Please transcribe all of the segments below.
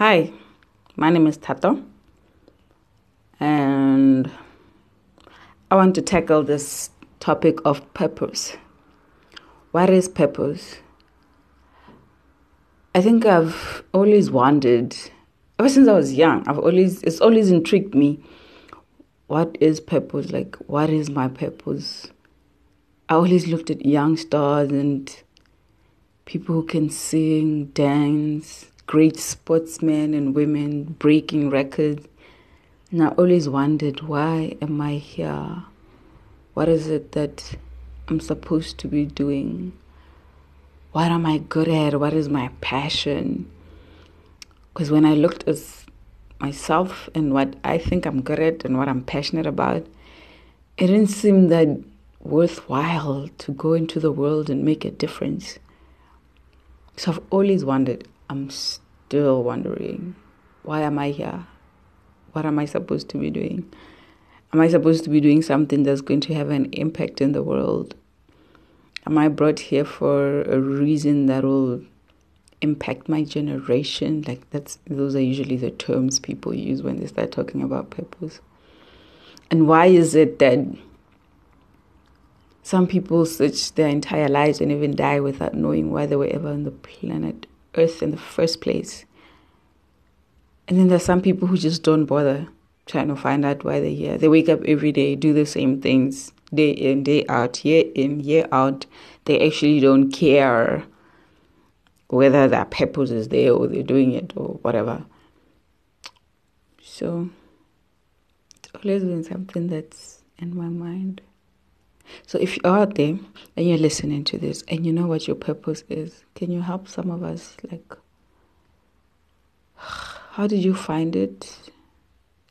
Hi, my name is Tato, and I want to tackle this topic of purpose. What is purpose? I think I've always wondered, ever since I was young, it's always intrigued me. What is purpose? Like, what is my purpose? I always looked at young stars and people who can sing, dance, great sportsmen and women breaking records. And I always wondered, why am I here? What is it that I'm supposed to be doing? What am I good at? What is my passion? Because when I looked at myself and what I think I'm good at and what I'm passionate about, it didn't seem that worthwhile to go into the world and make a difference. So I've always wondered. I'm still wondering, why am I here? What am I supposed to be doing? Am I supposed to be doing something that's going to have an impact in the world? Am I brought here for a reason that will impact my generation? Like, those are usually the terms people use when they start talking about purpose. And why is it that some people search their entire lives and even die without knowing why they were ever on the planet Earth in the first place? And then there's some people who just don't bother trying to find out why they're here. They wake up every day, do the same things day in, day out, year in, year out. They actually don't care whether their purpose is there or they're doing it or whatever. So it's always been something that's in my mind. So if you're out there and you're listening to this and you know what your purpose is, can you help some of us? Like, how did you find it?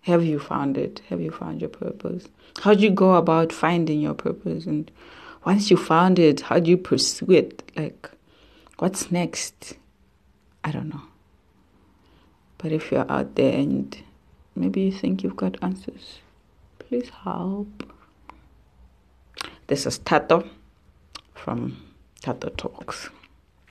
Have you found it? Have you found your purpose? How do you go about finding your purpose? And once you found it, how do you pursue it? Like, what's next? I don't know. But if you're out there and maybe you think you've got answers, please help. This is Tato from Tato Talks.